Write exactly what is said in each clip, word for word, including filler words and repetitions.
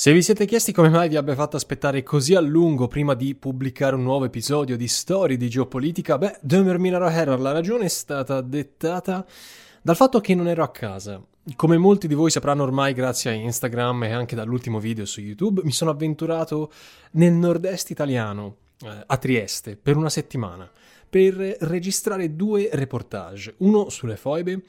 Se vi siete chiesti come mai vi abbia fatto aspettare così a lungo prima di pubblicare un nuovo episodio di Storie di Geopolitica, beh, la ragione è stata dettata dal fatto che non ero a casa. Come molti di voi sapranno ormai, grazie a Instagram e anche dall'ultimo video su YouTube, mi sono avventurato nel nord-est italiano, eh, a Trieste, per una settimana, per registrare due reportage, uno sulle foibe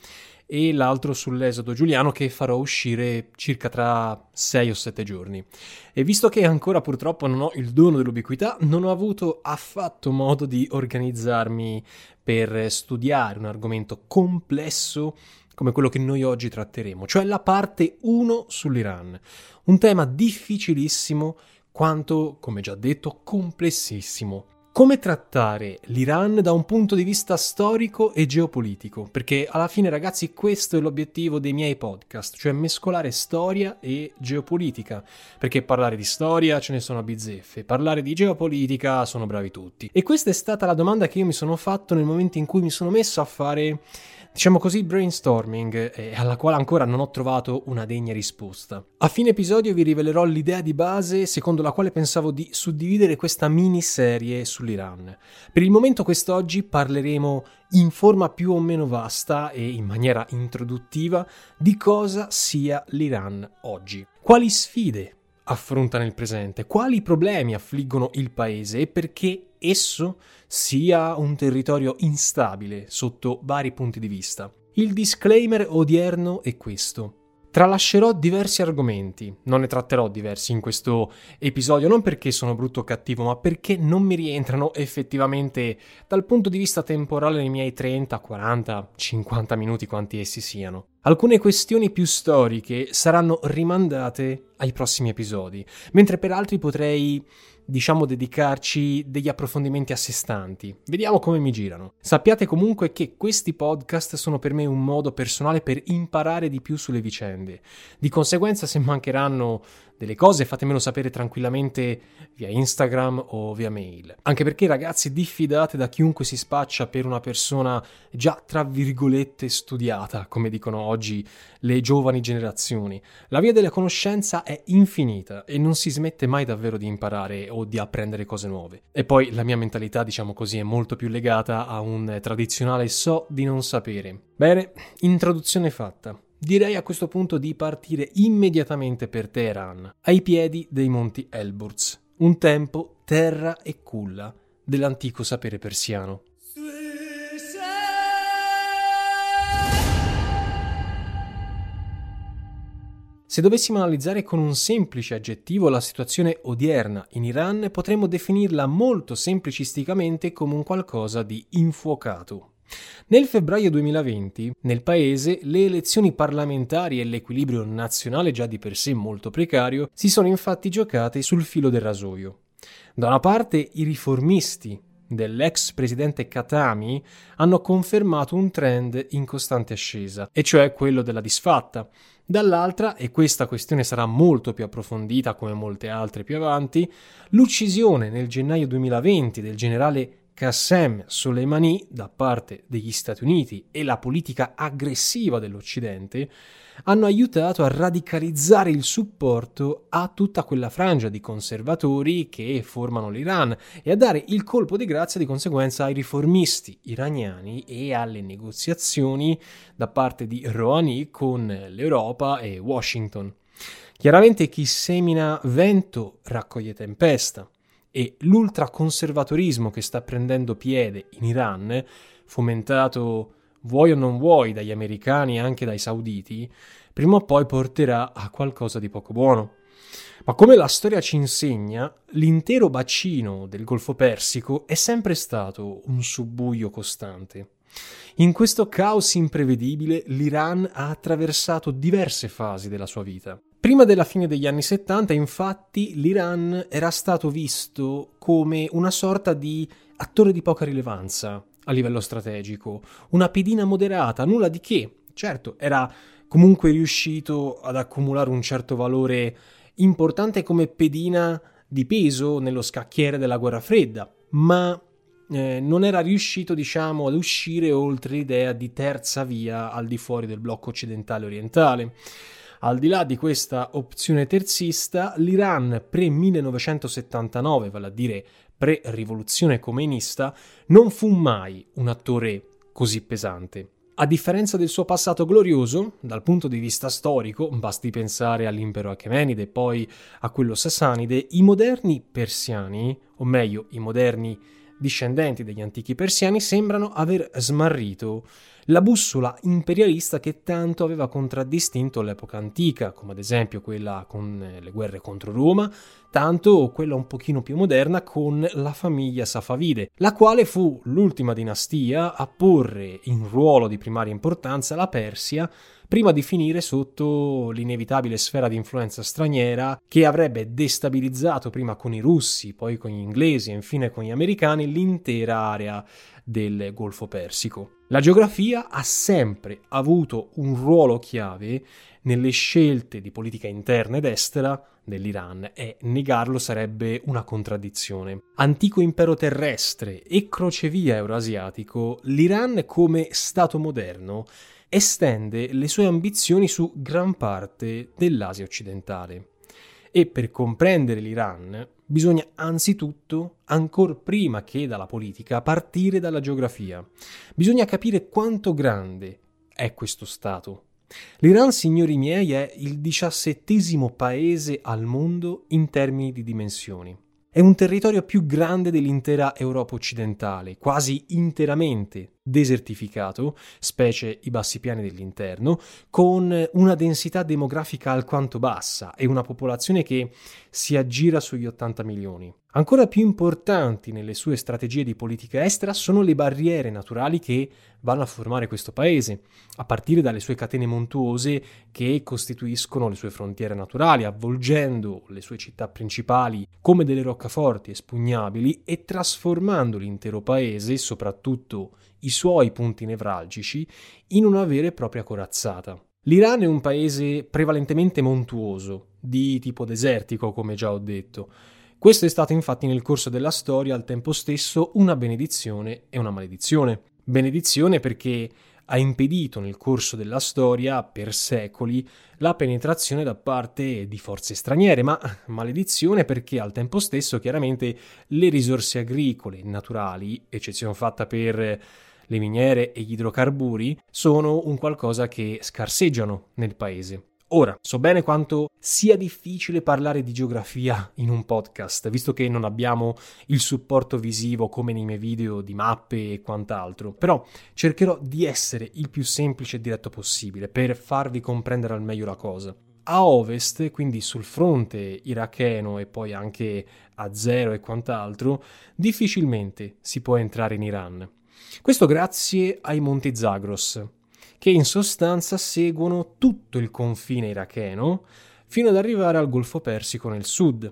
e l'altro sull'esodo giuliano, che farò uscire circa tra sei o sette giorni. E visto che ancora purtroppo non ho il dono dell'ubiquità, non ho avuto affatto modo di organizzarmi per studiare un argomento complesso come quello che noi oggi tratteremo, cioè la parte uno sull'Iran. Un tema difficilissimo quanto, come già detto, complessissimo. Come trattare l'Iran da un punto di vista storico e geopolitico? Perché alla fine, ragazzi, questo è l'obiettivo dei miei podcast, cioè mescolare storia e geopolitica. Perché parlare di storia ce ne sono a bizzeffe, parlare di geopolitica sono bravi tutti. E questa è stata la domanda che io mi sono fatto nel momento in cui mi sono messo a fare, diciamo così, brainstorming, eh, alla quale ancora non ho trovato una degna risposta. A fine episodio vi rivelerò l'idea di base secondo la quale pensavo di suddividere questa miniserie sull'Iran. Per il momento quest'oggi parleremo in forma più o meno vasta e in maniera introduttiva di cosa sia l'Iran oggi. Quali sfide affronta nel presente, quali problemi affliggono il paese e perché esso sia un territorio instabile sotto vari punti di vista. Il disclaimer odierno è questo. Tralascerò diversi argomenti, non ne tratterò diversi in questo episodio, non perché sono brutto o cattivo, ma perché non mi rientrano effettivamente dal punto di vista temporale nei miei trenta, quaranta, cinquanta minuti, quanti essi siano. Alcune questioni più storiche saranno rimandate ai prossimi episodi, mentre per altri potrei, diciamo, dedicarci degli approfondimenti a sé stanti. Vediamo come mi girano. Sappiate comunque che questi podcast sono per me un modo personale per imparare di più sulle vicende. Di conseguenza, se mancheranno delle cose, fatemelo sapere tranquillamente via Instagram o via mail. Anche perché, ragazzi, diffidate da chiunque si spaccia per una persona già, tra virgolette, studiata, come dicono oggi le giovani generazioni. La via della conoscenza è infinita e non si smette mai davvero di imparare o di apprendere cose nuove. E poi la mia mentalità, diciamo così, è molto più legata a un tradizionale so di non sapere. Bene, introduzione fatta. Direi a questo punto di partire immediatamente per Teheran, ai piedi dei monti Elburz, un tempo terra e culla dell'antico sapere persiano. Se dovessimo analizzare con un semplice aggettivo la situazione odierna in Iran, potremmo definirla molto semplicisticamente come un qualcosa di infuocato. Nel febbraio duemilaventi, nel paese, le elezioni parlamentari e l'equilibrio nazionale, già di per sé molto precario, si sono infatti giocate sul filo del rasoio. Da una parte i riformisti dell'ex presidente Katami hanno confermato un trend in costante ascesa, e cioè quello della disfatta. Dall'altra, e questa questione sarà molto più approfondita come molte altre più avanti, l'uccisione nel gennaio duemilaventi del generale Qassem Soleimani da parte degli Stati Uniti e la politica aggressiva dell'Occidente hanno aiutato a radicalizzare il supporto a tutta quella frangia di conservatori che formano l'Iran e a dare il colpo di grazia di conseguenza ai riformisti iraniani e alle negoziazioni da parte di Rouhani con l'Europa e Washington. Chiaramente chi semina vento raccoglie tempesta. E l'ultraconservatorismo che sta prendendo piede in Iran, fomentato vuoi o non vuoi dagli americani e anche dai sauditi, prima o poi porterà a qualcosa di poco buono. Ma come la storia ci insegna, l'intero bacino del Golfo Persico è sempre stato un subbuglio costante. In questo caos imprevedibile, l'Iran ha attraversato diverse fasi della sua vita. Prima della fine degli anni settanta, infatti, l'Iran era stato visto come una sorta di attore di poca rilevanza a livello strategico, una pedina moderata, nulla di che. Certo, era comunque riuscito ad accumulare un certo valore importante come pedina di peso nello scacchiere della guerra fredda, ma eh, non era riuscito, diciamo, ad uscire oltre l'idea di terza via al di fuori del blocco occidentale orientale. Al di là di questa opzione terzista, l'Iran pre-millenovecentosettantanove, vale a dire pre-rivoluzione khomenista, non fu mai un attore così pesante. A differenza del suo passato glorioso, dal punto di vista storico, basti pensare all'impero achemenide e poi a quello sasanide, i moderni persiani, o meglio i moderni discendenti degli antichi persiani, sembrano aver smarrito la bussola imperialista che tanto aveva contraddistinto l'epoca antica, come ad esempio quella con le guerre contro Roma, tanto quella un pochino più moderna con la famiglia safavide, la quale fu l'ultima dinastia a porre in ruolo di primaria importanza la Persia, prima di finire sotto l'inevitabile sfera di influenza straniera che avrebbe destabilizzato prima con i russi, poi con gli inglesi e infine con gli americani l'intera area del Golfo Persico. La geografia ha sempre avuto un ruolo chiave nelle scelte di politica interna ed estera dell'Iran e negarlo sarebbe una contraddizione. Antico impero terrestre e crocevia euroasiatico, l'Iran come stato moderno estende le sue ambizioni su gran parte dell'Asia occidentale. E per comprendere l'Iran bisogna anzitutto, ancor prima che dalla politica, partire dalla geografia. Bisogna capire quanto grande è questo stato. L'Iran, signori miei, è il diciassettesimo paese al mondo in termini di dimensioni. È un territorio più grande dell'intera Europa occidentale, quasi interamente desertificato, specie i bassipiani dell'interno, con una densità demografica alquanto bassa e una popolazione che si aggira sugli ottanta milioni. Ancora più importanti nelle sue strategie di politica estera sono le barriere naturali che vanno a formare questo paese, a partire dalle sue catene montuose che costituiscono le sue frontiere naturali, avvolgendo le sue città principali come delle roccaforti espugnabili e trasformando l'intero paese, soprattutto i suoi punti nevralgici, in una vera e propria corazzata. L'Iran è un paese prevalentemente montuoso, di tipo desertico, come già ho detto. Questo è stato infatti nel corso della storia al tempo stesso una benedizione e una maledizione. Benedizione perché ha impedito nel corso della storia per secoli la penetrazione da parte di forze straniere, ma maledizione perché al tempo stesso chiaramente le risorse agricole naturali, eccezione fatta per le miniere e gli idrocarburi, sono un qualcosa che scarseggiano nel paese. Ora, so bene quanto sia difficile parlare di geografia in un podcast, visto che non abbiamo il supporto visivo come nei miei video di mappe e quant'altro, però cercherò di essere il più semplice e diretto possibile per farvi comprendere al meglio la cosa. A ovest, quindi sul fronte iracheno e poi anche a zero e quant'altro, difficilmente si può entrare in Iran. Questo grazie ai monti Zagros, che in sostanza seguono tutto il confine iracheno fino ad arrivare al Golfo Persico nel sud.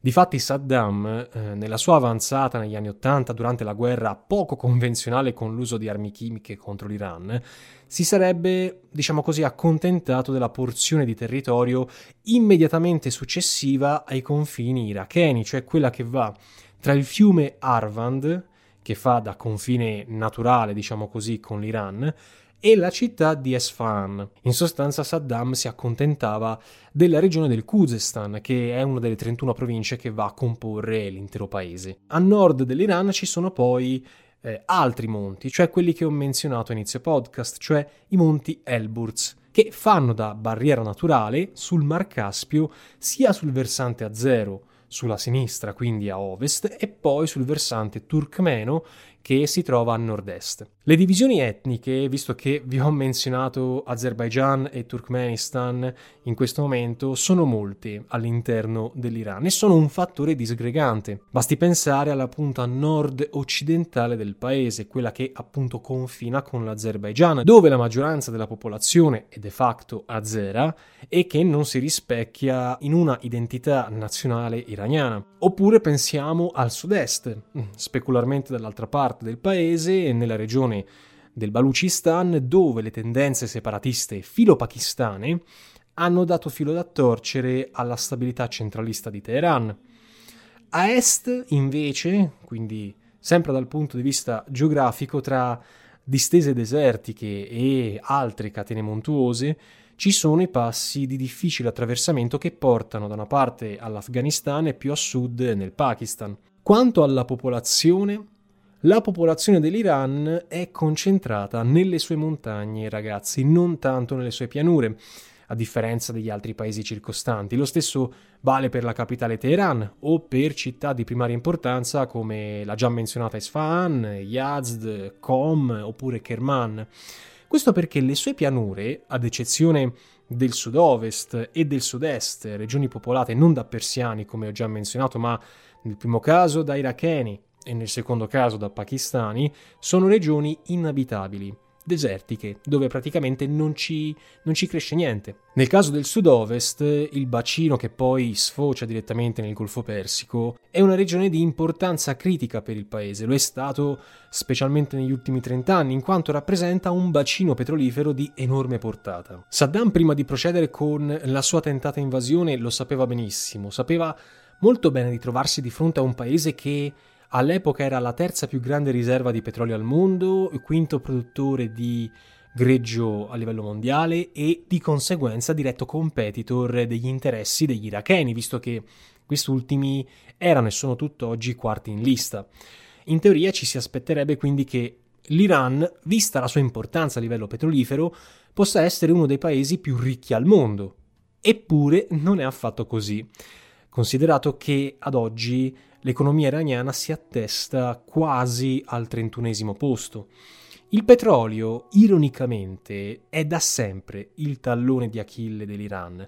Difatti Saddam, eh, nella sua avanzata negli anni Ottanta, durante la guerra poco convenzionale con l'uso di armi chimiche contro l'Iran, si sarebbe, diciamo così, accontentato della porzione di territorio immediatamente successiva ai confini iracheni, cioè quella che va tra il fiume Arvand, che fa da confine naturale, diciamo così, con l'Iran, e la città di Esfahan. In sostanza Saddam si accontentava della regione del Khuzestan, che è una delle trentuno province che va a comporre l'intero paese. A nord dell'Iran ci sono poi eh, altri monti, cioè quelli che ho menzionato a inizio podcast, cioè i monti Elburz, che fanno da barriera naturale sul Mar Caspio sia sul versante a zero, sulla sinistra, quindi a ovest, e poi sul versante turcmeno, che si trova a nord-est. Le divisioni etniche, visto che vi ho menzionato Azerbaigian e Turkmenistan in questo momento, sono molte all'interno dell'Iran e sono un fattore disgregante. Basti pensare alla punta nord-occidentale del paese, quella che appunto confina con l'Azerbaigian, dove la maggioranza della popolazione è de facto azera e che non si rispecchia in una identità nazionale iraniana. Oppure pensiamo al sud-est, specularmente dall'altra parte del paese, nella regione del Balucistan, dove le tendenze separatiste filo-pakistane hanno dato filo da torcere alla stabilità centralista di Teheran. A est, invece, quindi sempre dal punto di vista geografico, tra distese desertiche e altre catene montuose, ci sono i passi di difficile attraversamento che portano da una parte all'Afghanistan e più a sud nel Pakistan. Quanto alla popolazione, la popolazione dell'Iran è concentrata nelle sue montagne, ragazzi, non tanto nelle sue pianure, a differenza degli altri paesi circostanti. Lo stesso vale per la capitale Teheran o per città di primaria importanza come la già menzionata Esfahan, Yazd, Qom oppure Kerman. Questo perché le sue pianure, ad eccezione del sud-ovest e del sud-est, regioni popolate non da persiani come ho già menzionato, ma nel primo caso da iracheni e nel secondo caso da pakistani, sono regioni inabitabili, desertiche, dove praticamente non ci, non ci cresce niente. Nel caso del sud-ovest, il bacino che poi sfocia direttamente nel Golfo Persico è una regione di importanza critica per il paese, lo è stato specialmente negli ultimi trent'anni, in quanto rappresenta un bacino petrolifero di enorme portata. Saddam, prima di procedere con la sua tentata invasione, lo sapeva benissimo, sapeva molto bene di trovarsi di fronte a un paese che all'epoca era la terza più grande riserva di petrolio al mondo, il quinto produttore di greggio a livello mondiale e di conseguenza diretto competitor degli interessi degli iracheni, visto che quest'ultimi erano e sono tutt'oggi quarti in lista. In teoria ci si aspetterebbe quindi che l'Iran, vista la sua importanza a livello petrolifero, possa essere uno dei paesi più ricchi al mondo. Eppure non è affatto così, considerato che ad oggi l'economia iraniana si attesta quasi al trentunesimo posto. Il petrolio, ironicamente, è da sempre il tallone di Achille dell'Iran,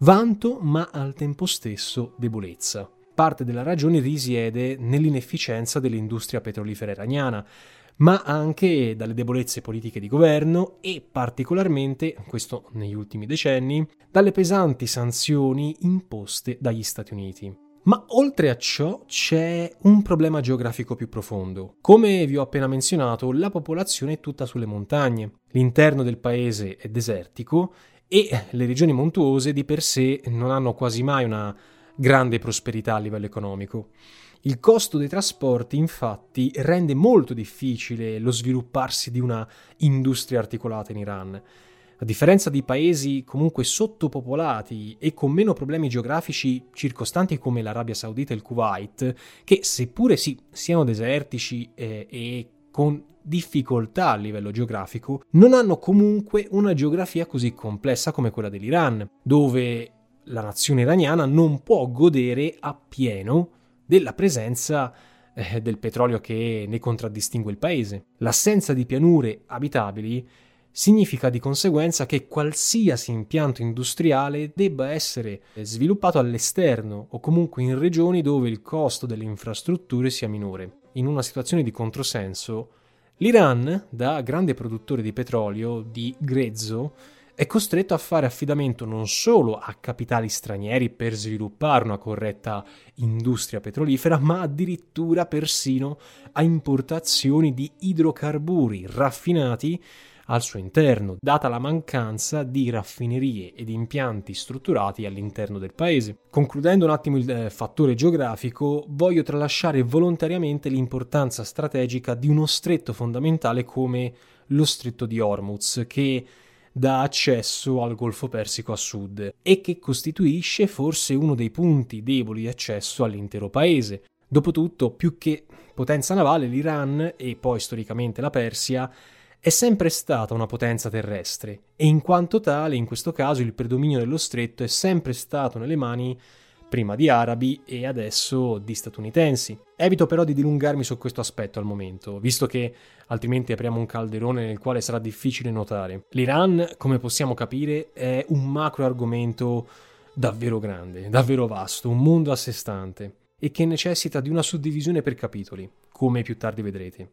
vanto ma al tempo stesso debolezza. Parte della ragione risiede nell'inefficienza dell'industria petrolifera iraniana, ma anche dalle debolezze politiche di governo e particolarmente, questo negli ultimi decenni, dalle pesanti sanzioni imposte dagli Stati Uniti. Ma oltre a ciò c'è un problema geografico più profondo. Come vi ho appena menzionato, la popolazione è tutta sulle montagne. L'interno del paese è desertico e le regioni montuose di per sé non hanno quasi mai una grande prosperità a livello economico. Il costo dei trasporti, infatti, rende molto difficile lo svilupparsi di una industria articolata in Iran. A differenza di paesi comunque sottopopolati e con meno problemi geografici circostanti come l'Arabia Saudita e il Kuwait, che seppure sì, siano desertici e, e con difficoltà a livello geografico, non hanno comunque una geografia così complessa come quella dell'Iran, dove la nazione iraniana non può godere appieno della presenza eh, del petrolio che ne contraddistingue il paese. L'assenza di pianure abitabili significa di conseguenza che qualsiasi impianto industriale debba essere sviluppato all'esterno o comunque in regioni dove il costo delle infrastrutture sia minore. In una situazione di controsenso, l'Iran, da grande produttore di petrolio, di grezzo, è costretto a fare affidamento non solo a capitali stranieri per sviluppare una corretta industria petrolifera, ma addirittura persino a importazioni di idrocarburi raffinati al suo interno, data la mancanza di raffinerie ed impianti strutturati all'interno del paese. Concludendo un attimo il eh, fattore geografico, voglio tralasciare volontariamente l'importanza strategica di uno stretto fondamentale come lo stretto di Hormuz, che dà accesso al Golfo Persico a sud e che costituisce forse uno dei punti deboli di accesso all'intero paese. Dopotutto, più che potenza navale, l'Iran e poi storicamente la Persia è sempre stata una potenza terrestre e in quanto tale, in questo caso, il predominio dello stretto è sempre stato nelle mani prima di arabi e adesso di statunitensi. Evito però di dilungarmi su questo aspetto al momento, visto che altrimenti apriamo un calderone nel quale sarà difficile nuotare. L'Iran, come possiamo capire, è un macro argomento davvero grande, davvero vasto, un mondo a sé stante, e che necessita di una suddivisione per capitoli, come più tardi vedrete.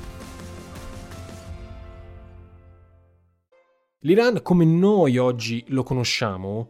L'Iran, come noi oggi lo conosciamo,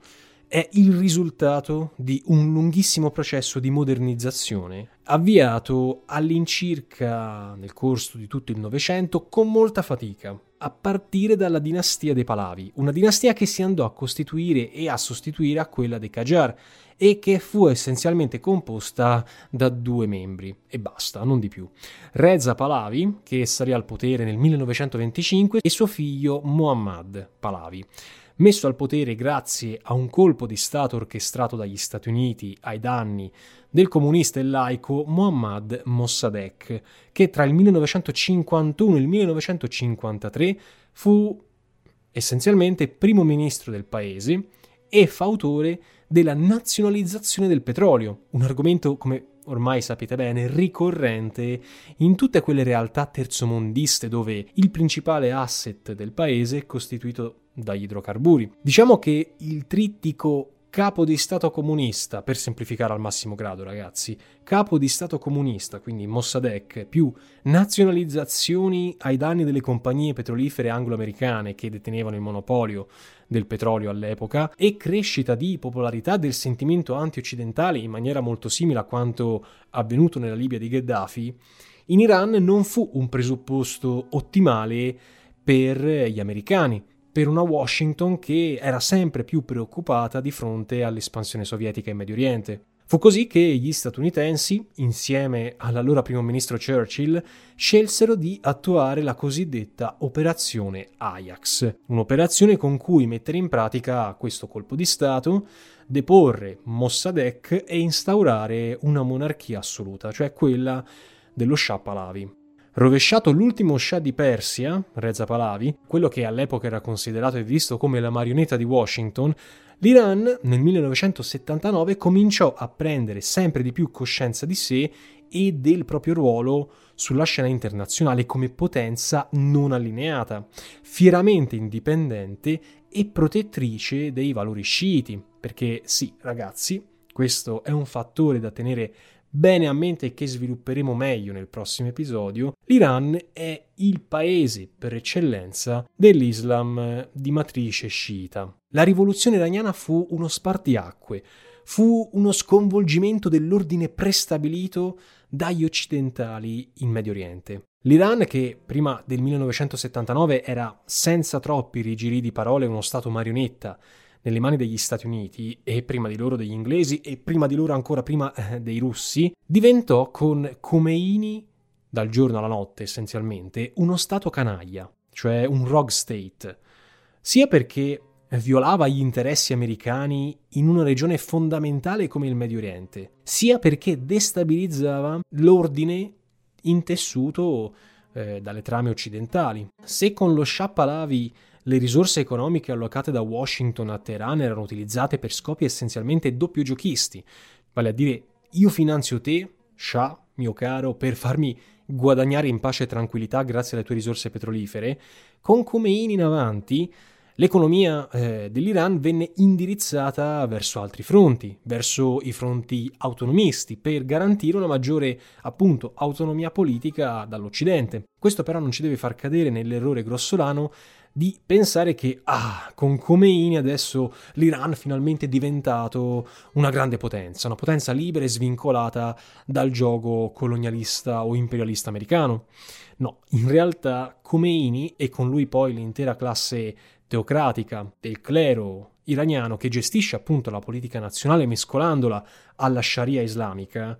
è il risultato di un lunghissimo processo di modernizzazione avviato all'incirca nel corso di tutto il Novecento con molta fatica, a partire dalla dinastia dei Pahlavi, una dinastia che si andò a costituire e a sostituire a quella dei Qajar e che fu essenzialmente composta da due membri, e basta, non di più. Reza Pahlavi, che salì al potere nel millenovecentoventicinque, e suo figlio Mohammad Pahlavi, messo al potere grazie a un colpo di stato orchestrato dagli Stati Uniti ai danni del comunista e laico Mohammad Mossadegh, che tra il millenovecentocinquantuno e il millenovecentocinquantatré fu essenzialmente primo ministro del paese e fautore della nazionalizzazione del petrolio, un argomento, come ormai sapete bene, ricorrente in tutte quelle realtà terzomondiste dove il principale asset del paese è costituito dagli idrocarburi. Diciamo che il trittico capo di stato comunista, per semplificare al massimo grado ragazzi, capo di stato comunista, quindi Mossadegh, più nazionalizzazioni ai danni delle compagnie petrolifere anglo-americane che detenevano il monopolio del petrolio all'epoca, e crescita di popolarità del sentimento anti-occidentale in maniera molto simile a quanto avvenuto nella Libia di Gheddafi, in Iran non fu un presupposto ottimale per gli americani, per una Washington che era sempre più preoccupata di fronte all'espansione sovietica in Medio Oriente. Fu così che gli statunitensi, insieme all'allora primo ministro Churchill, scelsero di attuare la cosiddetta operazione Ajax, un'operazione con cui mettere in pratica questo colpo di stato, deporre Mossadegh e instaurare una monarchia assoluta, cioè quella dello Scià Pahlavi. Rovesciato l'ultimo scià di Persia, Reza Pahlavi, quello che all'epoca era considerato e visto come la marionetta di Washington, l'Iran nel millenovecentosettantanove cominciò a prendere sempre di più coscienza di sé e del proprio ruolo sulla scena internazionale come potenza non allineata, fieramente indipendente e protettrice dei valori sciiti. Perché sì, ragazzi, questo è un fattore da tenere bene a mente, che svilupperemo meglio nel prossimo episodio. L'Iran è il paese per eccellenza dell'Islam di matrice sciita. La rivoluzione iraniana fu uno spartiacque, fu uno sconvolgimento dell'ordine prestabilito dagli occidentali in Medio Oriente. L'Iran, che prima del millenovecentosettantanove era senza troppi rigiri di parole uno stato marionetta nelle mani degli Stati Uniti, e prima di loro degli inglesi, e prima di loro ancora prima eh, dei russi, diventò con Khomeini, dal giorno alla notte essenzialmente, uno stato canaglia, cioè un rogue state, sia perché violava gli interessi americani in una regione fondamentale come il Medio Oriente, sia perché destabilizzava l'ordine intessuto eh, dalle trame occidentali. Se con lo Scià Pahlavi le risorse economiche allocate da Washington a Teheran erano utilizzate per scopi essenzialmente doppiogiochisti, vale a dire io finanzio te, Shah, mio caro, per farmi guadagnare in pace e tranquillità grazie alle tue risorse petrolifere, con Khomeini in avanti l'economia eh, dell'Iran venne indirizzata verso altri fronti, verso i fronti autonomisti, per garantire una maggiore, appunto, autonomia politica dall'Occidente. Questo però non ci deve far cadere nell'errore grossolano di pensare che ah, con Khomeini adesso l'Iran finalmente è diventato una grande potenza, una potenza libera e svincolata dal giogo colonialista o imperialista americano. No, in realtà Khomeini, e con lui poi l'intera classe teocratica del clero iraniano che gestisce appunto la politica nazionale mescolandola alla Sharia islamica,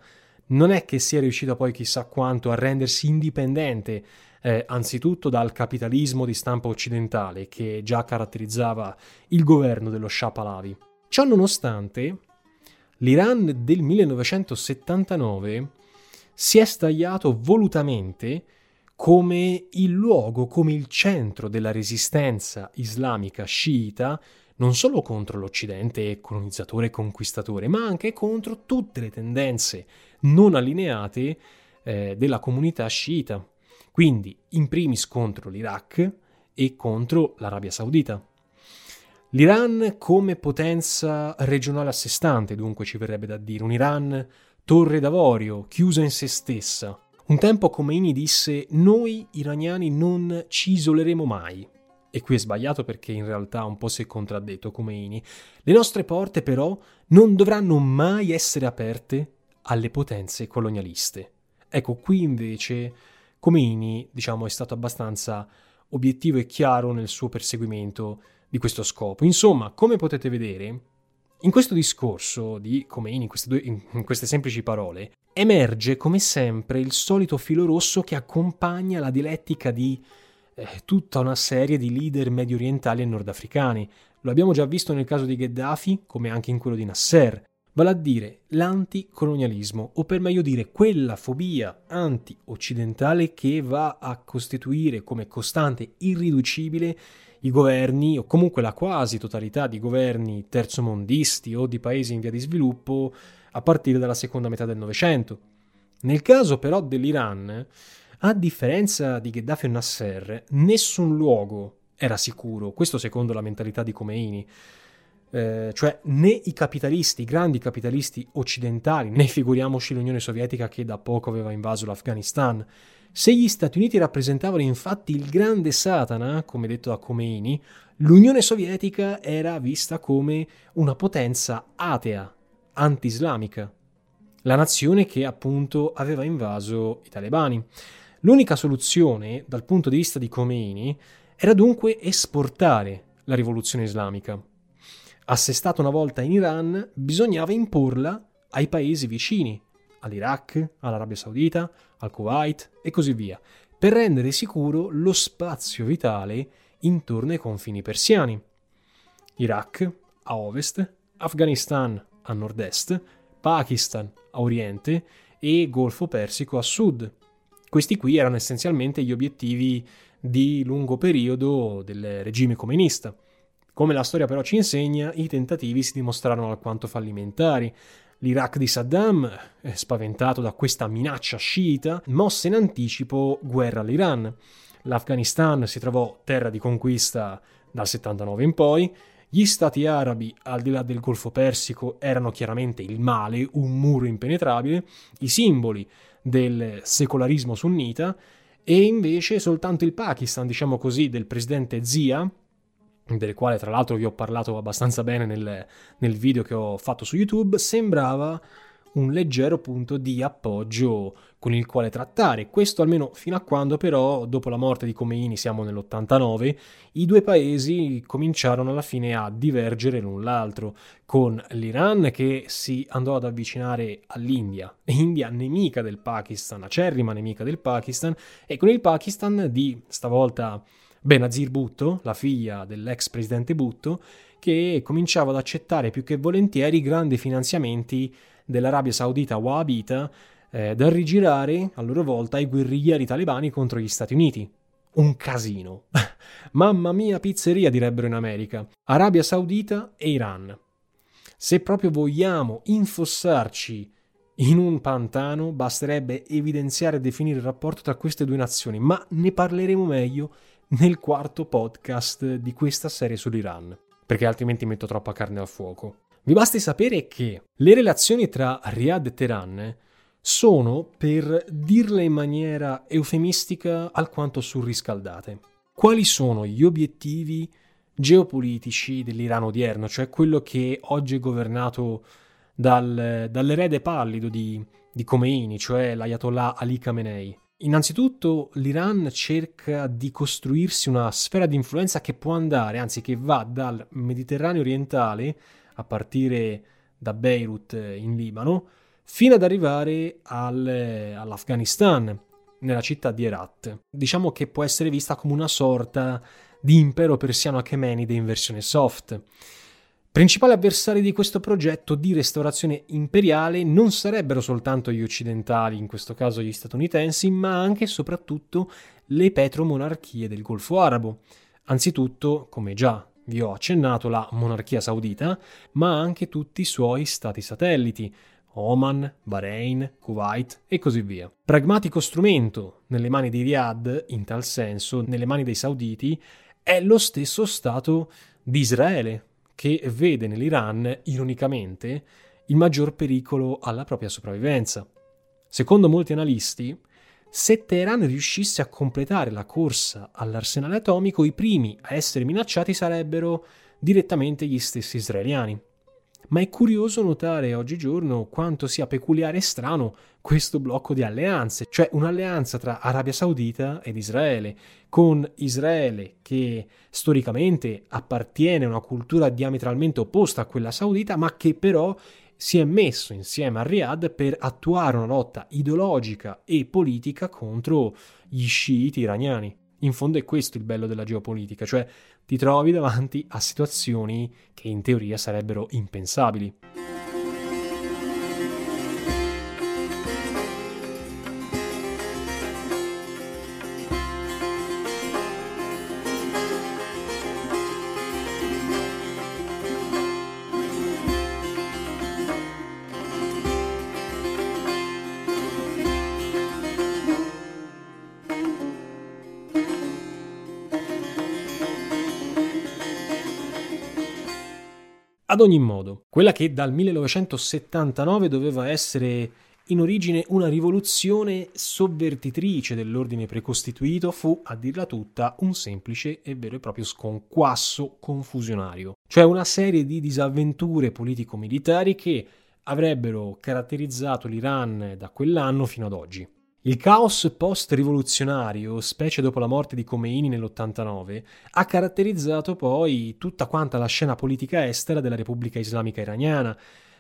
non è che sia riuscita poi chissà quanto a rendersi indipendente eh, anzitutto dal capitalismo di stampa occidentale che già caratterizzava il governo dello Scià Pahlavi. Ciò nonostante, l'Iran del millenovecentosettantanove si è stagliato volutamente come il luogo, come il centro della resistenza islamica sciita, non solo contro l'Occidente colonizzatore e conquistatore, ma anche contro tutte le tendenze non allineate eh, della comunità sciita. Quindi, in primis contro l'Iraq e contro l'Arabia Saudita. L'Iran come potenza regionale a sé stante, dunque ci verrebbe da dire, un Iran torre d'avorio, chiusa in se stessa. Un tempo Khomeini disse: noi iraniani non ci isoleremo mai. E qui è sbagliato perché in realtà un po' si è contraddetto Khomeini. Le nostre porte però non dovranno mai essere aperte alle potenze colonialiste. Ecco, qui invece Khomeini, diciamo, è stato abbastanza obiettivo e chiaro nel suo perseguimento di questo scopo. Insomma, come potete vedere, in questo discorso di Khomeini, in queste, due, in queste semplici parole, emerge come sempre il solito filo rosso che accompagna la dialettica di tutta una serie di leader medio orientali e nordafricani. Lo abbiamo già visto nel caso di Gheddafi, come anche in quello di Nasser, vale a dire l'anticolonialismo, o per meglio dire quella fobia anti-occidentale che va a costituire come costante irriducibile i governi, o comunque la quasi totalità di governi terzomondisti o di paesi in via di sviluppo a partire dalla seconda metà del Novecento. Nel caso però dell'Iran, a differenza di Gheddafi e Nasser, nessun luogo era sicuro, questo secondo la mentalità di Khomeini, eh, cioè né i capitalisti, i grandi capitalisti occidentali, né figuriamoci l'Unione Sovietica che da poco aveva invaso l'Afghanistan. Se gli Stati Uniti rappresentavano infatti il grande Satana, come detto da Khomeini, l'Unione Sovietica era vista come una potenza atea, anti-islamica, la nazione che appunto aveva invaso i talebani. L'unica soluzione, dal punto di vista di Khomeini, era dunque esportare la rivoluzione islamica. Assestata una volta in Iran, bisognava imporla ai paesi vicini, all'Iraq, all'Arabia Saudita, al Kuwait e così via, per rendere sicuro lo spazio vitale intorno ai confini persiani. Iraq a ovest, Afghanistan a nord-est, Pakistan a oriente e Golfo Persico a sud. Questi qui erano essenzialmente gli obiettivi di lungo periodo del regime comunista. Come la storia però ci insegna, i tentativi si dimostrarono alquanto fallimentari. L'Iraq di Saddam, spaventato da questa minaccia sciita, mosse in anticipo guerra all'Iran. L'Afghanistan si trovò terra di conquista dal settantanove in poi. Gli stati arabi, al di là del Golfo Persico, erano chiaramente il male, un muro impenetrabile, i simboli del secolarismo sunnita, e invece soltanto il Pakistan, diciamo così, del presidente Zia, del quale tra l'altro vi ho parlato abbastanza bene nel, nel video che ho fatto su YouTube, sembrava un leggero punto di appoggio con il quale trattare. Questo almeno fino a quando però, dopo la morte di Khomeini, siamo nell'ottantanove, i due paesi cominciarono alla fine a divergere l'un l'altro, con l'Iran che si andò ad avvicinare all'India, India nemica del Pakistan, acerrima nemica del Pakistan, e con il Pakistan di stavolta Benazir Bhutto, la figlia dell'ex presidente Bhutto, che cominciava ad accettare più che volentieri grandi finanziamenti dell'Arabia Saudita wahabita, eh, da rigirare a loro volta ai guerriglieri talebani contro gli Stati Uniti. Un casino. Mamma mia pizzeria, direbbero in America. Arabia Saudita e Iran. Se proprio vogliamo infossarci in un pantano, basterebbe evidenziare e definire il rapporto tra queste due nazioni, ma ne parleremo meglio nel quarto podcast di questa serie sull'Iran, perché altrimenti metto troppa carne al fuoco. Vi basti sapere che le relazioni tra Riyadh e Teheran sono, per dirle in maniera eufemistica, alquanto surriscaldate. quali sono gli obiettivi geopolitici dell'Iran odierno, cioè quello che oggi è governato dal, dall'erede pallido di, di Khomeini, cioè l'ayatollah Ali Khamenei. Innanzitutto l'Iran cerca di costruirsi una sfera di influenza che può andare, anzi che va dal Mediterraneo orientale, a partire da Beirut in Libano, fino ad arrivare al, all'Afghanistan, nella città di Herat. Diciamo che può essere vista come una sorta di impero persiano achemenide in versione soft. Principali avversari di questo progetto di restaurazione imperiale non sarebbero soltanto gli occidentali, in questo caso gli statunitensi, ma anche e soprattutto le petromonarchie del Golfo Arabo. Anzitutto, come già vi ho accennato, la monarchia saudita, ma anche tutti i suoi stati satelliti, Oman, Bahrain, Kuwait e così via. Pragmatico strumento nelle mani di Riyadh, in tal senso, nelle mani dei sauditi, è lo stesso Stato di Israele, che vede nell'Iran, ironicamente, il maggior pericolo alla propria sopravvivenza. Secondo molti analisti, se Teheran riuscisse a completare la corsa all'arsenale atomico, i primi a essere minacciati sarebbero direttamente gli stessi israeliani. Ma è curioso notare oggigiorno quanto sia peculiare e strano questo blocco di alleanze, cioè un'alleanza tra Arabia Saudita ed Israele, con Israele che storicamente appartiene a una cultura diametralmente opposta a quella saudita, ma che però si è messo insieme a Riyadh per attuare una lotta ideologica e politica contro gli sciiti iraniani. In fondo è questo il bello della geopolitica, cioè ti trovi davanti a situazioni che in teoria sarebbero impensabili. Ad ogni modo, quella che dal millenovecentosettantanove doveva essere in origine una rivoluzione sovvertitrice dell'ordine precostituito fu, a dirla tutta, un semplice e vero e proprio sconquasso confusionario, cioè una serie di disavventure politico-militari che avrebbero caratterizzato l'Iran da quell'anno fino ad oggi. Il caos post-rivoluzionario, specie dopo la morte di Khomeini nell'ottantanove, ha caratterizzato poi tutta quanta la scena politica estera della Repubblica Islamica Iraniana,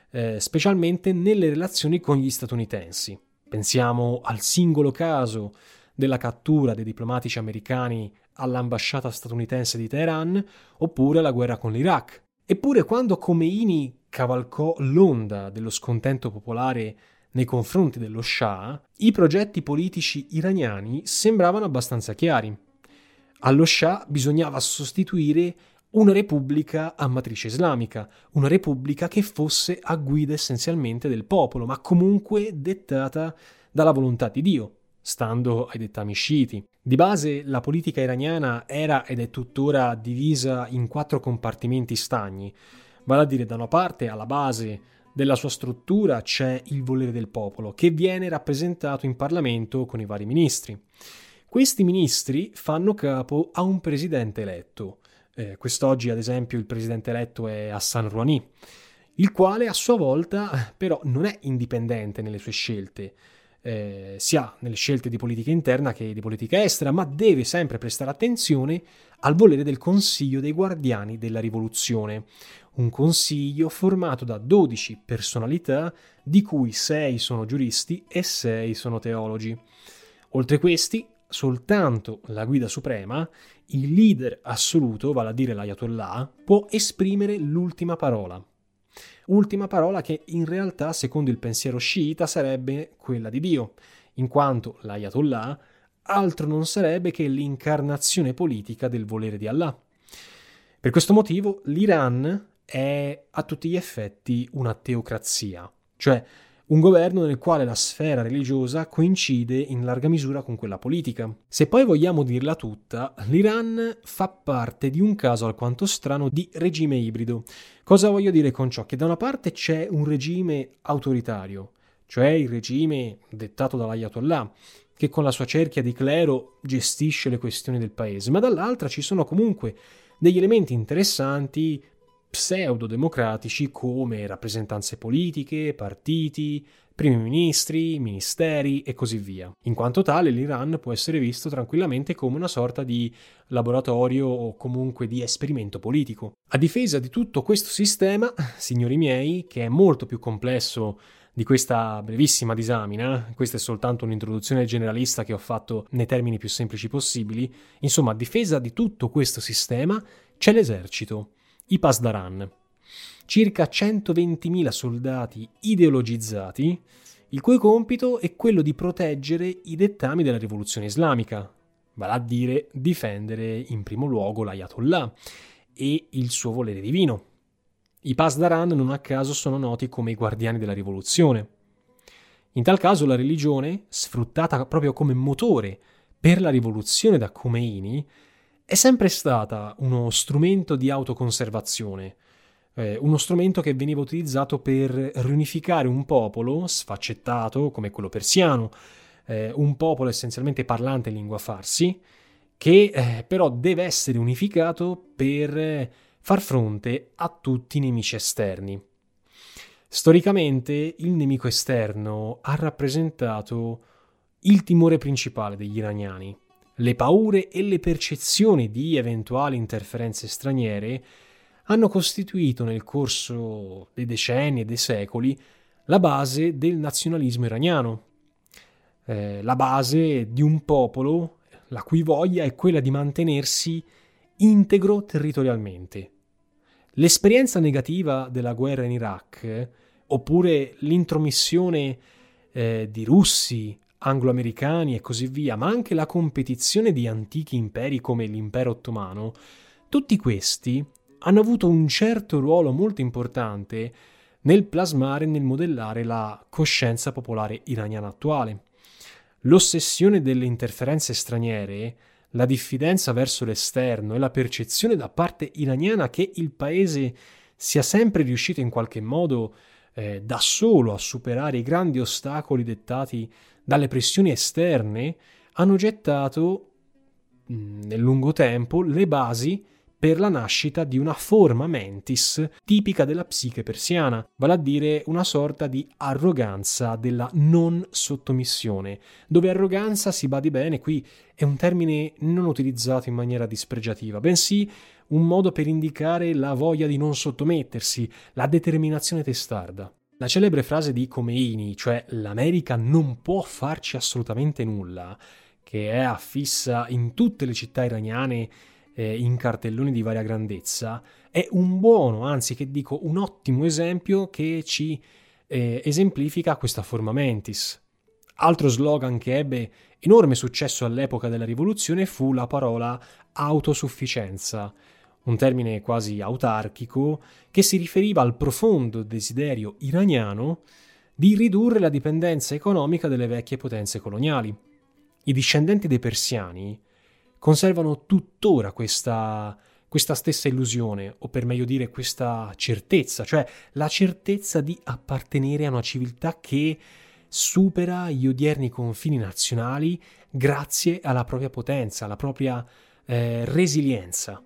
eh, specialmente nelle relazioni con gli statunitensi. Pensiamo al singolo caso della cattura dei diplomatici americani all'ambasciata statunitense di Teheran, oppure alla guerra con l'Iraq. Eppure quando Khomeini cavalcò l'onda dello scontento popolare nei confronti dello Shah, i progetti politici iraniani sembravano abbastanza chiari. Allo Shah bisognava sostituire una repubblica a matrice islamica, una repubblica che fosse a guida essenzialmente del popolo, ma comunque dettata dalla volontà di Dio, stando ai dettami sciiti. Di base la politica iraniana era ed è tuttora divisa in quattro compartimenti stagni, vale a dire da una parte alla base della sua struttura c'è il volere del popolo, che viene rappresentato in Parlamento con i vari ministri. Questi ministri fanno capo a un presidente eletto. Eh, quest'oggi, ad esempio, il presidente eletto è Hassan Rouhani, il quale a sua volta però non è indipendente nelle sue scelte, eh, sia nelle scelte di politica interna che di politica estera, ma deve sempre prestare attenzione al volere del Consiglio dei Guardiani della Rivoluzione, un consiglio formato da dodici personalità, di cui sei sono giuristi e sei sono teologi. Oltre questi, soltanto la guida suprema, il leader assoluto, vale a dire l'ayatollah, può esprimere l'ultima parola. Ultima parola che in realtà, secondo il pensiero sciita, sarebbe quella di Dio, in quanto l'ayatollah altro non sarebbe che l'incarnazione politica del volere di Allah. Per questo motivo l'Iran è a tutti gli effetti una teocrazia, cioè un governo nel quale la sfera religiosa coincide in larga misura con quella politica. Se poi vogliamo dirla tutta, l'Iran fa parte di un caso alquanto strano di regime ibrido. Cosa voglio dire con ciò? Che da una parte c'è un regime autoritario, cioè il regime dettato dall'Ayatollah, che con la sua cerchia di clero gestisce le questioni del paese, ma dall'altra ci sono comunque degli elementi interessanti pseudo-democratici come rappresentanze politiche, partiti, primi ministri, ministeri e così via. In quanto tale, l'Iran può essere visto tranquillamente come una sorta di laboratorio o comunque di esperimento politico. A difesa di tutto questo sistema, signori miei, che è molto più complesso di questa brevissima disamina, questa è soltanto un'introduzione generalista che ho fatto nei termini più semplici possibili, insomma, a difesa di tutto questo sistema c'è l'esercito, i Pasdaran, circa centoventimila soldati ideologizzati, il cui compito è quello di proteggere i dettami della rivoluzione islamica, vale a dire difendere in primo luogo l'Ayatollah e il suo volere divino. I Pasdaran non a caso sono noti come i guardiani della rivoluzione. In tal caso la religione, sfruttata proprio come motore per la rivoluzione da Khomeini, è sempre stata uno strumento di autoconservazione, eh, uno strumento che veniva utilizzato per riunificare un popolo sfaccettato come quello persiano, eh, un popolo essenzialmente parlante in lingua farsi, che eh, però deve essere unificato per... Eh, far fronte a tutti i nemici esterni. Storicamente il nemico esterno ha rappresentato il timore principale degli iraniani, le paure e le percezioni di eventuali interferenze straniere hanno costituito nel corso dei decenni e dei secoli la base del nazionalismo iraniano, eh, la base di un popolo la cui voglia è quella di mantenersi integro territorialmente. L'esperienza negativa della guerra in Iraq, oppure l'intromissione eh, di russi, anglo-americani e così via, ma anche la competizione di antichi imperi come l'impero ottomano, tutti questi hanno avuto un certo ruolo molto importante nel plasmare e nel modellare la coscienza popolare iraniana attuale. L'ossessione delle interferenze straniere, la diffidenza verso l'esterno e la percezione da parte iraniana che il paese sia sempre riuscito in qualche modo eh, da solo a superare i grandi ostacoli dettati dalle pressioni esterne hanno gettato mh, nel lungo tempo le basi per la nascita di una forma mentis tipica della psiche persiana, vale a dire una sorta di arroganza della non sottomissione, dove arroganza, si badi bene, qui è un termine non utilizzato in maniera dispregiativa, bensì un modo per indicare la voglia di non sottomettersi, la determinazione testarda. La celebre frase di Khomeini, cioè l'America non può farci assolutamente nulla, che è affissa in tutte le città iraniane in cartelloni di varia grandezza, è un buono, anzi che dico un ottimo esempio che ci eh, esemplifica questa forma mentis. Altro slogan che ebbe enorme successo all'epoca della rivoluzione fu la parola autosufficienza, un termine quasi autarchico che si riferiva al profondo desiderio iraniano di ridurre la dipendenza economica delle vecchie potenze coloniali. I discendenti dei persiani conservano tuttora questa, questa stessa illusione, o per meglio dire questa certezza, cioè la certezza di appartenere a una civiltà che supera gli odierni confini nazionali grazie alla propria potenza, alla propria eh, resilienza.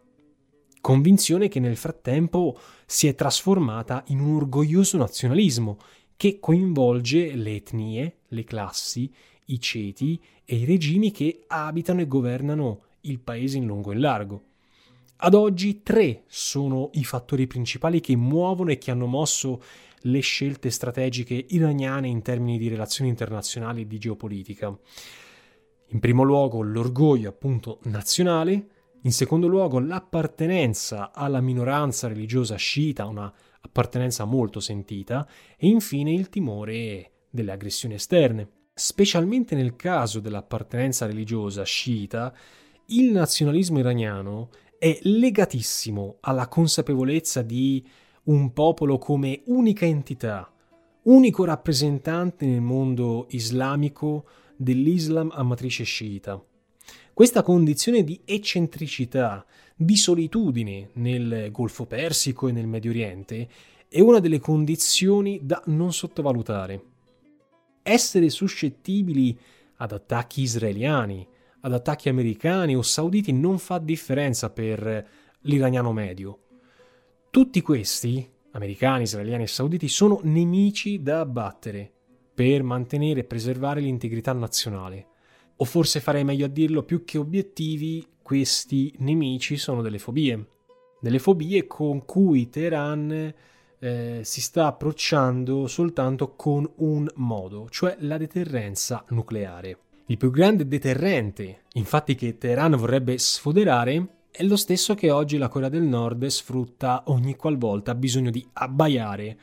Convinzione che nel frattempo si è trasformata in un orgoglioso nazionalismo che coinvolge le etnie, le classi, i ceti e i regimi che abitano e governano il paese in lungo e in largo. Ad oggi tre sono i fattori principali che muovono e che hanno mosso le scelte strategiche iraniane in termini di relazioni internazionali e di geopolitica. In primo luogo l'orgoglio appunto nazionale, in secondo luogo l'appartenenza alla minoranza religiosa sciita, una appartenenza molto sentita, e infine il timore delle aggressioni esterne. Specialmente nel caso dell'appartenenza religiosa sciita, il nazionalismo iraniano è legatissimo alla consapevolezza di un popolo come unica entità, unico rappresentante nel mondo islamico dell'Islam a matrice sciita. Questa condizione di eccentricità, di solitudine nel Golfo Persico e nel Medio Oriente è una delle condizioni da non sottovalutare. essere suscettibili ad attacchi israeliani, ad attacchi americani o sauditi non fa differenza per l'iraniano medio. Tutti questi, americani, israeliani e sauditi, sono nemici da abbattere per mantenere e preservare l'integrità nazionale. O forse farei meglio a dirlo, più che obiettivi, questi nemici sono delle fobie. Delle fobie con cui Teheran eh, si sta approcciando soltanto con un modo, cioè la deterrenza nucleare. Il più grande deterrente, infatti, che Teheran vorrebbe sfoderare è lo stesso che oggi la Corea del Nord sfrutta ogni qualvolta ha bisogno di abbaiare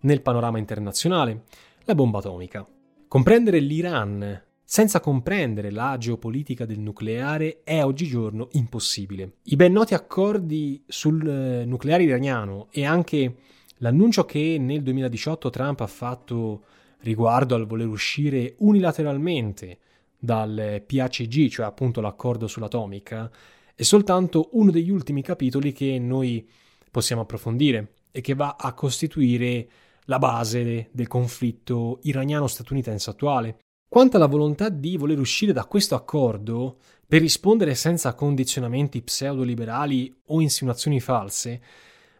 nel panorama internazionale: la bomba atomica. Comprendere l'Iran senza comprendere la geopolitica del nucleare è oggigiorno impossibile. I ben noti accordi sul nucleare iraniano e anche l'annuncio che nel duemiladiciotto Trump ha fatto riguardo al voler uscire unilateralmente dal P A C G, cioè appunto l'accordo sull'atomica, è soltanto uno degli ultimi capitoli che noi possiamo approfondire e che va a costituire la base del conflitto iraniano-statunitense attuale. Quanto alla volontà di voler uscire da questo accordo per rispondere senza condizionamenti pseudo-liberali o insinuazioni false,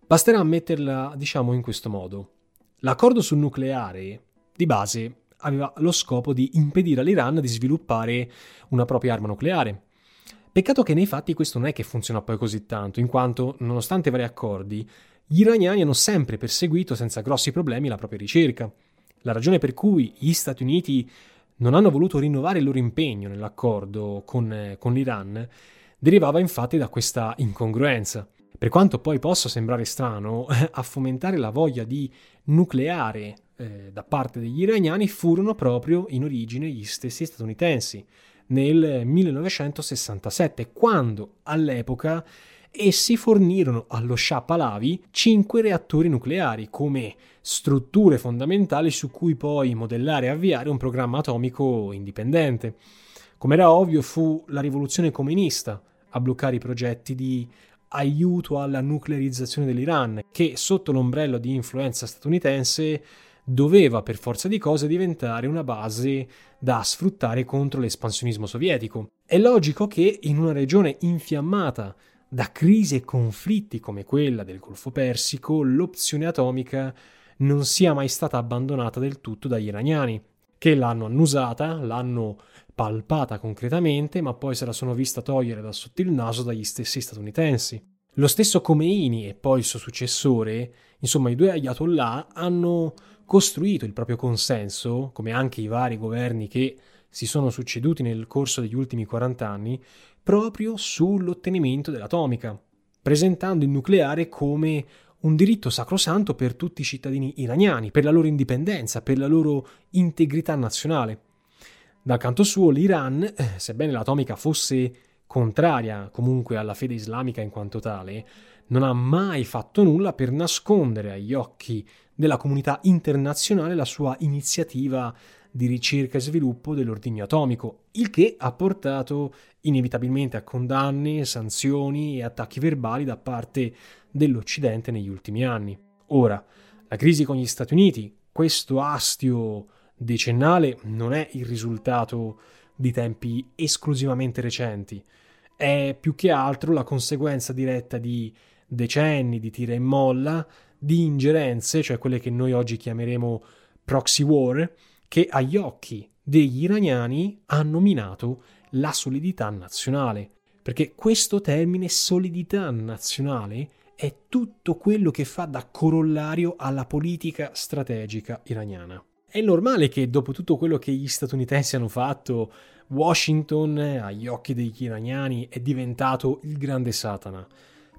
basterà metterla, diciamo, in questo modo. L'accordo sul nucleare, di base, aveva lo scopo di impedire all'Iran di sviluppare una propria arma nucleare. Peccato che nei fatti questo non è che funziona poi così tanto, in quanto, nonostante vari accordi, gli iraniani hanno sempre perseguito senza grossi problemi la propria ricerca. La ragione per cui gli Stati Uniti non hanno voluto rinnovare il loro impegno nell'accordo con, con l'Iran derivava infatti da questa incongruenza. Per quanto poi possa sembrare strano, a fomentare la voglia di nucleare eh, da parte degli iraniani furono proprio in origine gli stessi statunitensi nel millenovecentosessantasette, quando all'epoca essi fornirono allo Scià Pahlavi cinque reattori nucleari come strutture fondamentali su cui poi modellare e avviare un programma atomico indipendente. Come era ovvio, fu la rivoluzione comunista a bloccare i progetti di aiuto alla nuclearizzazione dell'Iran, che sotto l'ombrello di influenza statunitense doveva per forza di cose diventare una base da sfruttare contro l'espansionismo sovietico. È logico che in una regione infiammata da crisi e conflitti come quella del Golfo Persico, l'opzione atomica non sia mai stata abbandonata del tutto dagli iraniani, che l'hanno annusata, l'hanno palpata concretamente, ma poi se la sono vista togliere da sotto il naso dagli stessi statunitensi. Lo stesso Khomeini e poi il suo successore, insomma i due ayatollah, hanno costruito il proprio consenso, come anche i vari governi che si sono succeduti nel corso degli ultimi quaranta anni, proprio sull'ottenimento dell'atomica, presentando il nucleare come un diritto sacrosanto per tutti i cittadini iraniani, per la loro indipendenza, per la loro integrità nazionale. Dal canto suo l'Iran, sebbene l'atomica fosse contraria comunque alla fede islamica in quanto tale, non ha mai fatto nulla per nascondere agli occhi della comunità internazionale la sua iniziativa di ricerca e sviluppo dell'ordigno atomico, il che ha portato inevitabilmente a condanne, sanzioni e attacchi verbali da parte dell'Occidente negli ultimi anni. Ora, la crisi con gli Stati Uniti, questo astio decennale, non è il risultato di tempi esclusivamente recenti, è più che altro la conseguenza diretta di decenni di tira e molla, di ingerenze, cioè quelle che noi oggi chiameremo proxy war, che agli occhi degli iraniani hanno minato la solidità nazionale. Perché questo termine, solidità nazionale, è tutto quello che fa da corollario alla politica strategica iraniana. È normale che dopo tutto quello che gli statunitensi hanno fatto, Washington, agli occhi degli iraniani, è diventato il grande Satana.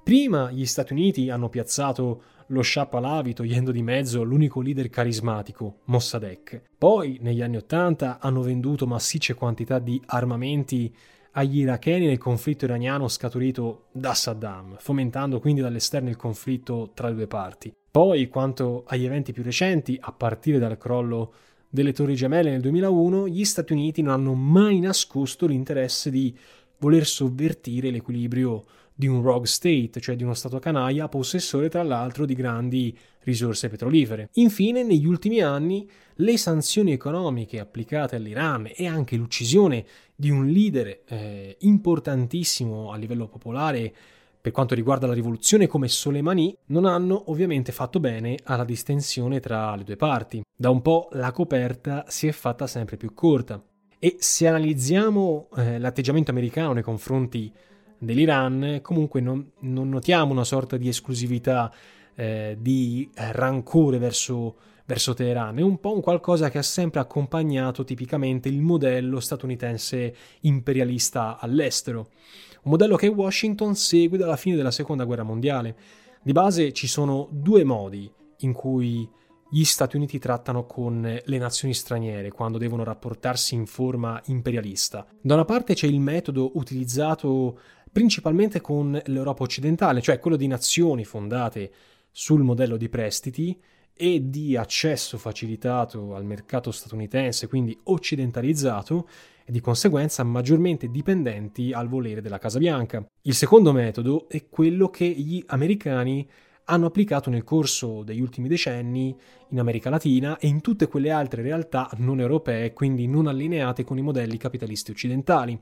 Prima gli Stati Uniti hanno piazzato lo Scià Pahlavi togliendo di mezzo l'unico leader carismatico, Mossadegh. Poi, negli anni Ottanta, hanno venduto massicce quantità di armamenti agli iracheni nel conflitto iraniano scaturito da Saddam, fomentando quindi dall'esterno il conflitto tra le due parti. Poi, quanto agli eventi più recenti, a partire dal crollo delle Torri Gemelle nel duemilauno, gli Stati Uniti non hanno mai nascosto l'interesse di voler sovvertire l'equilibrio di un rogue state, cioè di uno stato canaglia, possessore tra l'altro di grandi risorse petrolifere. Infine, negli ultimi anni, le sanzioni economiche applicate all'Iran e anche l'uccisione di un leader eh, importantissimo a livello popolare per quanto riguarda la rivoluzione come Soleimani, non hanno ovviamente fatto bene alla distensione tra le due parti. Da un po' la coperta si è fatta sempre più corta. E se analizziamo eh, l'atteggiamento americano nei confronti dell'Iran, comunque non, non notiamo una sorta di esclusività, eh, di rancore verso, verso Teheran. È un po' un qualcosa che ha sempre accompagnato tipicamente il modello statunitense imperialista all'estero. Un modello che Washington segue dalla fine della Seconda Guerra Mondiale. Di base ci sono due modi in cui gli Stati Uniti trattano con le nazioni straniere quando devono rapportarsi in forma imperialista. Da una parte c'è il metodo utilizzato principalmente con l'Europa occidentale, cioè quello di nazioni fondate sul modello di prestiti e di accesso facilitato al mercato statunitense, quindi occidentalizzato, e di conseguenza maggiormente dipendenti al volere della Casa Bianca. Il secondo metodo è quello che gli americani hanno applicato nel corso degli ultimi decenni in America Latina e in tutte quelle altre realtà non europee, quindi non allineate con i modelli capitalisti occidentali.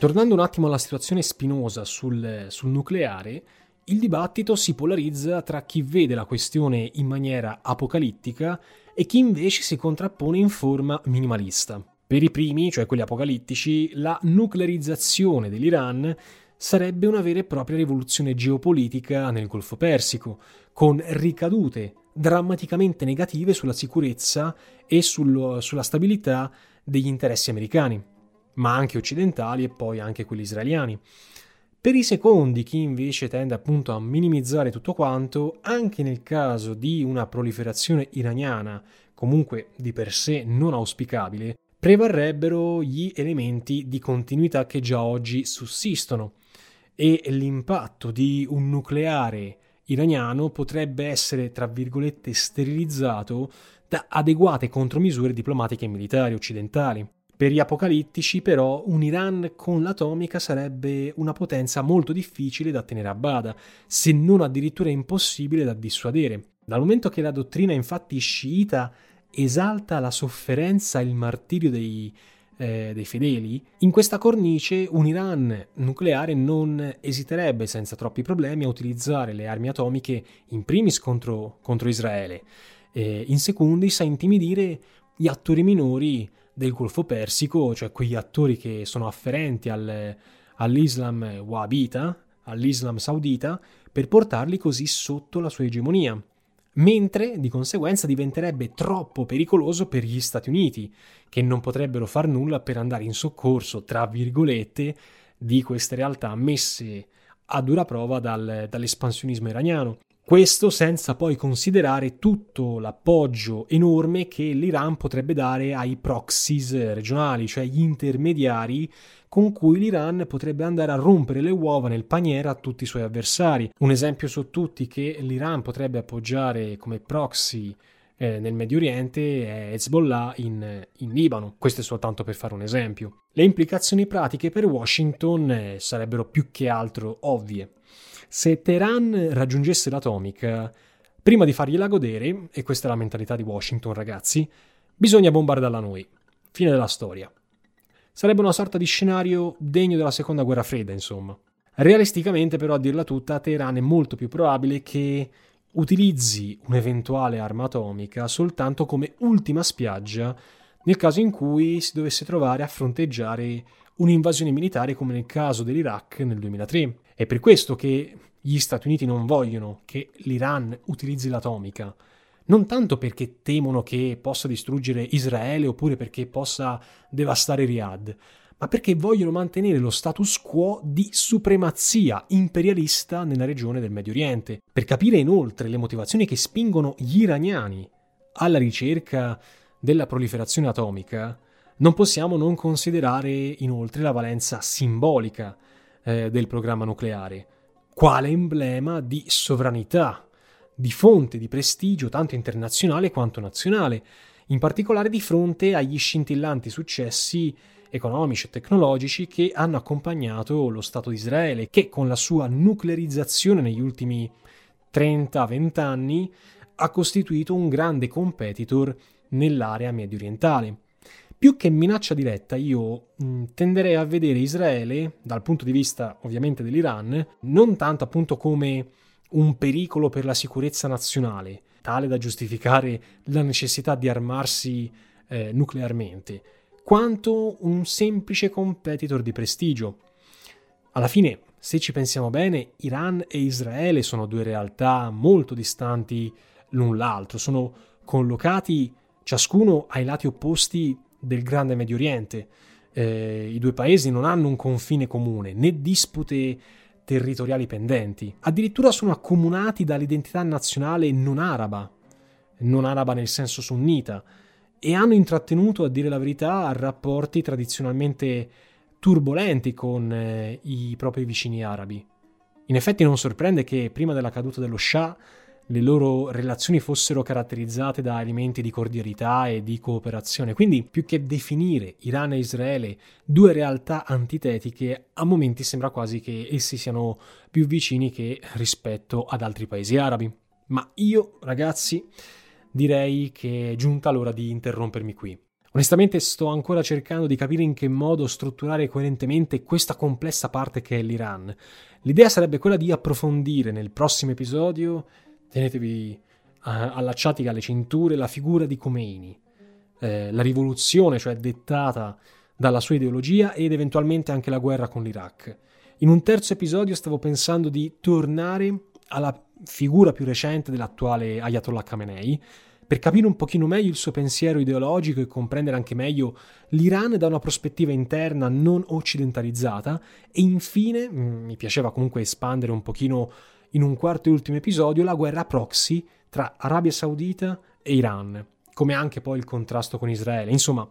Tornando un attimo alla situazione spinosa sul, sul nucleare, il dibattito si polarizza tra chi vede la questione in maniera apocalittica e chi invece si contrappone in forma minimalista. Per i primi, cioè quelli apocalittici, la nuclearizzazione dell'Iran sarebbe una vera e propria rivoluzione geopolitica nel Golfo Persico, con ricadute drammaticamente negative sulla sicurezza e sullo, sulla stabilità degli interessi americani, ma anche occidentali e poi anche quelli israeliani. Per i secondi, chi invece tende appunto a minimizzare tutto quanto, anche nel caso di una proliferazione iraniana, comunque di per sé non auspicabile, prevarrebbero gli elementi di continuità che già oggi sussistono, e l'impatto di un nucleare iraniano potrebbe essere, tra virgolette, sterilizzato da adeguate contromisure diplomatiche e militari occidentali. Per gli apocalittici, però, un Iran con l'atomica sarebbe una potenza molto difficile da tenere a bada, se non addirittura impossibile da dissuadere. Dal momento che la dottrina, infatti, sciita esalta la sofferenza e il martirio dei, eh, dei fedeli, in questa cornice un Iran nucleare non esiterebbe senza troppi problemi a utilizzare le armi atomiche in primis contro, contro Israele, e in secondis a intimidire gli attori minori del Golfo Persico, cioè quegli attori che sono afferenti al, all'Islam wahabita, all'Islam saudita, per portarli così sotto la sua egemonia, mentre di conseguenza diventerebbe troppo pericoloso per gli Stati Uniti, che non potrebbero far nulla per andare in soccorso, tra virgolette, di queste realtà messe a dura prova dal, dall'espansionismo iraniano. Questo senza poi considerare tutto l'appoggio enorme che l'Iran potrebbe dare ai proxies regionali, cioè gli intermediari con cui l'Iran potrebbe andare a rompere le uova nel paniere a tutti i suoi avversari. Un esempio su tutti che l'Iran potrebbe appoggiare come proxy eh, nel Medio Oriente è Hezbollah in, in Libano. Questo è soltanto per fare un esempio. Le implicazioni pratiche per Washington eh, sarebbero più che altro ovvie. Se Teheran raggiungesse l'atomica, prima di fargliela godere, e questa è la mentalità di Washington, ragazzi, bisogna bombardarla noi. Fine della storia. Sarebbe una sorta di scenario degno della seconda guerra fredda, insomma. Realisticamente, però, a dirla tutta, a Teheran è molto più probabile che utilizzi un'eventuale arma atomica soltanto come ultima spiaggia nel caso in cui si dovesse trovare a fronteggiare un'invasione militare come nel caso dell'Iraq nel duemilatré. È per questo che gli Stati Uniti non vogliono che l'Iran utilizzi l'atomica, non tanto perché temono che possa distruggere Israele oppure perché possa devastare Riyadh, ma perché vogliono mantenere lo status quo di supremazia imperialista nella regione del Medio Oriente. Per capire inoltre le motivazioni che spingono gli iraniani alla ricerca della proliferazione atomica, non possiamo non considerare inoltre la valenza simbolica del programma nucleare, quale emblema di sovranità, di fonte di prestigio tanto internazionale quanto nazionale, in particolare di fronte agli scintillanti successi economici e tecnologici che hanno accompagnato lo Stato di Israele, che con la sua nuclearizzazione negli ultimi trenta venti anni ha costituito un grande competitor nell'area mediorientale. Più che minaccia diretta, io tenderei a vedere Israele, dal punto di vista ovviamente dell'Iran, non tanto appunto come un pericolo per la sicurezza nazionale, tale da giustificare la necessità di armarsi eh, nuclearmente, quanto un semplice competitor di prestigio. Alla fine, se ci pensiamo bene, Iran e Israele sono due realtà molto distanti l'un l'altro, sono collocati ciascuno ai lati opposti del grande Medio Oriente. Eh, i due paesi non hanno un confine comune né dispute territoriali pendenti, addirittura sono accomunati dall'identità nazionale non araba, non araba nel senso sunnita, e hanno intrattenuto, a dire la verità, rapporti tradizionalmente turbolenti con eh, i propri vicini arabi. In effetti non sorprende che prima della caduta dello Shah le loro relazioni fossero caratterizzate da elementi di cordialità e di cooperazione. Quindi, più che definire Iran e Israele due realtà antitetiche, a momenti sembra quasi che essi siano più vicini che rispetto ad altri paesi arabi. Ma io, ragazzi, direi che è giunta l'ora di interrompermi qui. Onestamente sto ancora cercando di capire in che modo strutturare coerentemente questa complessa parte che è l'Iran. L'idea sarebbe quella di approfondire nel prossimo episodio, tenetevi allacciati alle cinture, la figura di Khomeini, eh, la rivoluzione, cioè dettata dalla sua ideologia, ed eventualmente anche la guerra con l'Iraq. In un terzo episodio stavo pensando di tornare alla figura più recente dell'attuale Ayatollah Khamenei, per capire un pochino meglio il suo pensiero ideologico e comprendere anche meglio l'Iran da una prospettiva interna non occidentalizzata. E infine, mh, mi piaceva comunque espandere un pochino, in un quarto e ultimo episodio, la guerra proxy tra Arabia Saudita e Iran, come anche poi il contrasto con Israele. Insomma,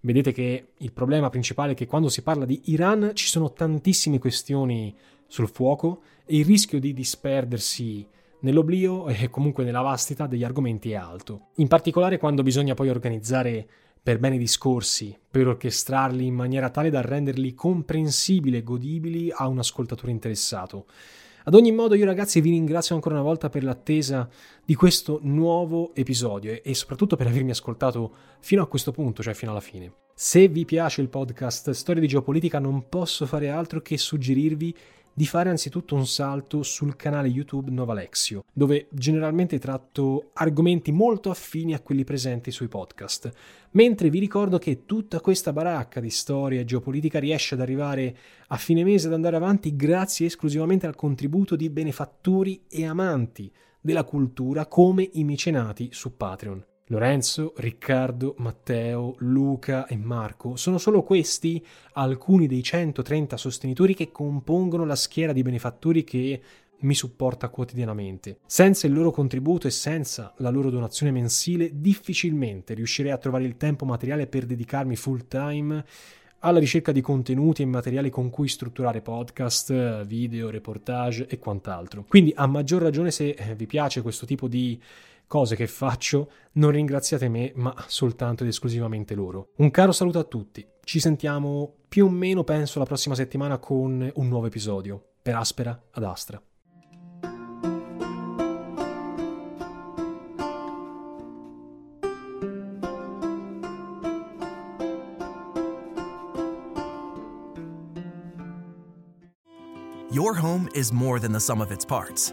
vedete che il problema principale è che quando si parla di Iran ci sono tantissime questioni sul fuoco e il rischio di disperdersi nell'oblio e comunque nella vastità degli argomenti è alto. In particolare quando bisogna poi organizzare per bene i discorsi, per orchestrarli in maniera tale da renderli comprensibili e godibili a un ascoltatore interessato. Ad ogni modo, io ragazzi vi ringrazio ancora una volta per l'attesa di questo nuovo episodio e soprattutto per avermi ascoltato fino a questo punto, cioè fino alla fine. Se vi piace il podcast Storie di Geopolitica non posso fare altro che suggerirvi di fare anzitutto un salto sul canale YouTube Novalexio, dove generalmente tratto argomenti molto affini a quelli presenti sui podcast, mentre vi ricordo che tutta questa baracca di storia e geopolitica riesce ad arrivare a fine mese, ad andare avanti grazie esclusivamente al contributo di benefattori e amanti della cultura come i mecenati su Patreon. Lorenzo, Riccardo, Matteo, Luca e Marco sono solo questi alcuni dei centotrenta sostenitori che compongono la schiera di benefattori che mi supporta quotidianamente. Senza il loro contributo e senza la loro donazione mensile, difficilmente riuscirei a trovare il tempo materiale per dedicarmi full time alla ricerca di contenuti e materiali con cui strutturare podcast, video, reportage e quant'altro. Quindi, a maggior ragione, se vi piace questo tipo di cose che faccio, non ringraziate me, ma soltanto ed esclusivamente loro. Un caro saluto a tutti. Ci sentiamo più o meno, penso, la prossima settimana con un nuovo episodio. Per Aspera ad Astra. Your home is more than the sum of its parts,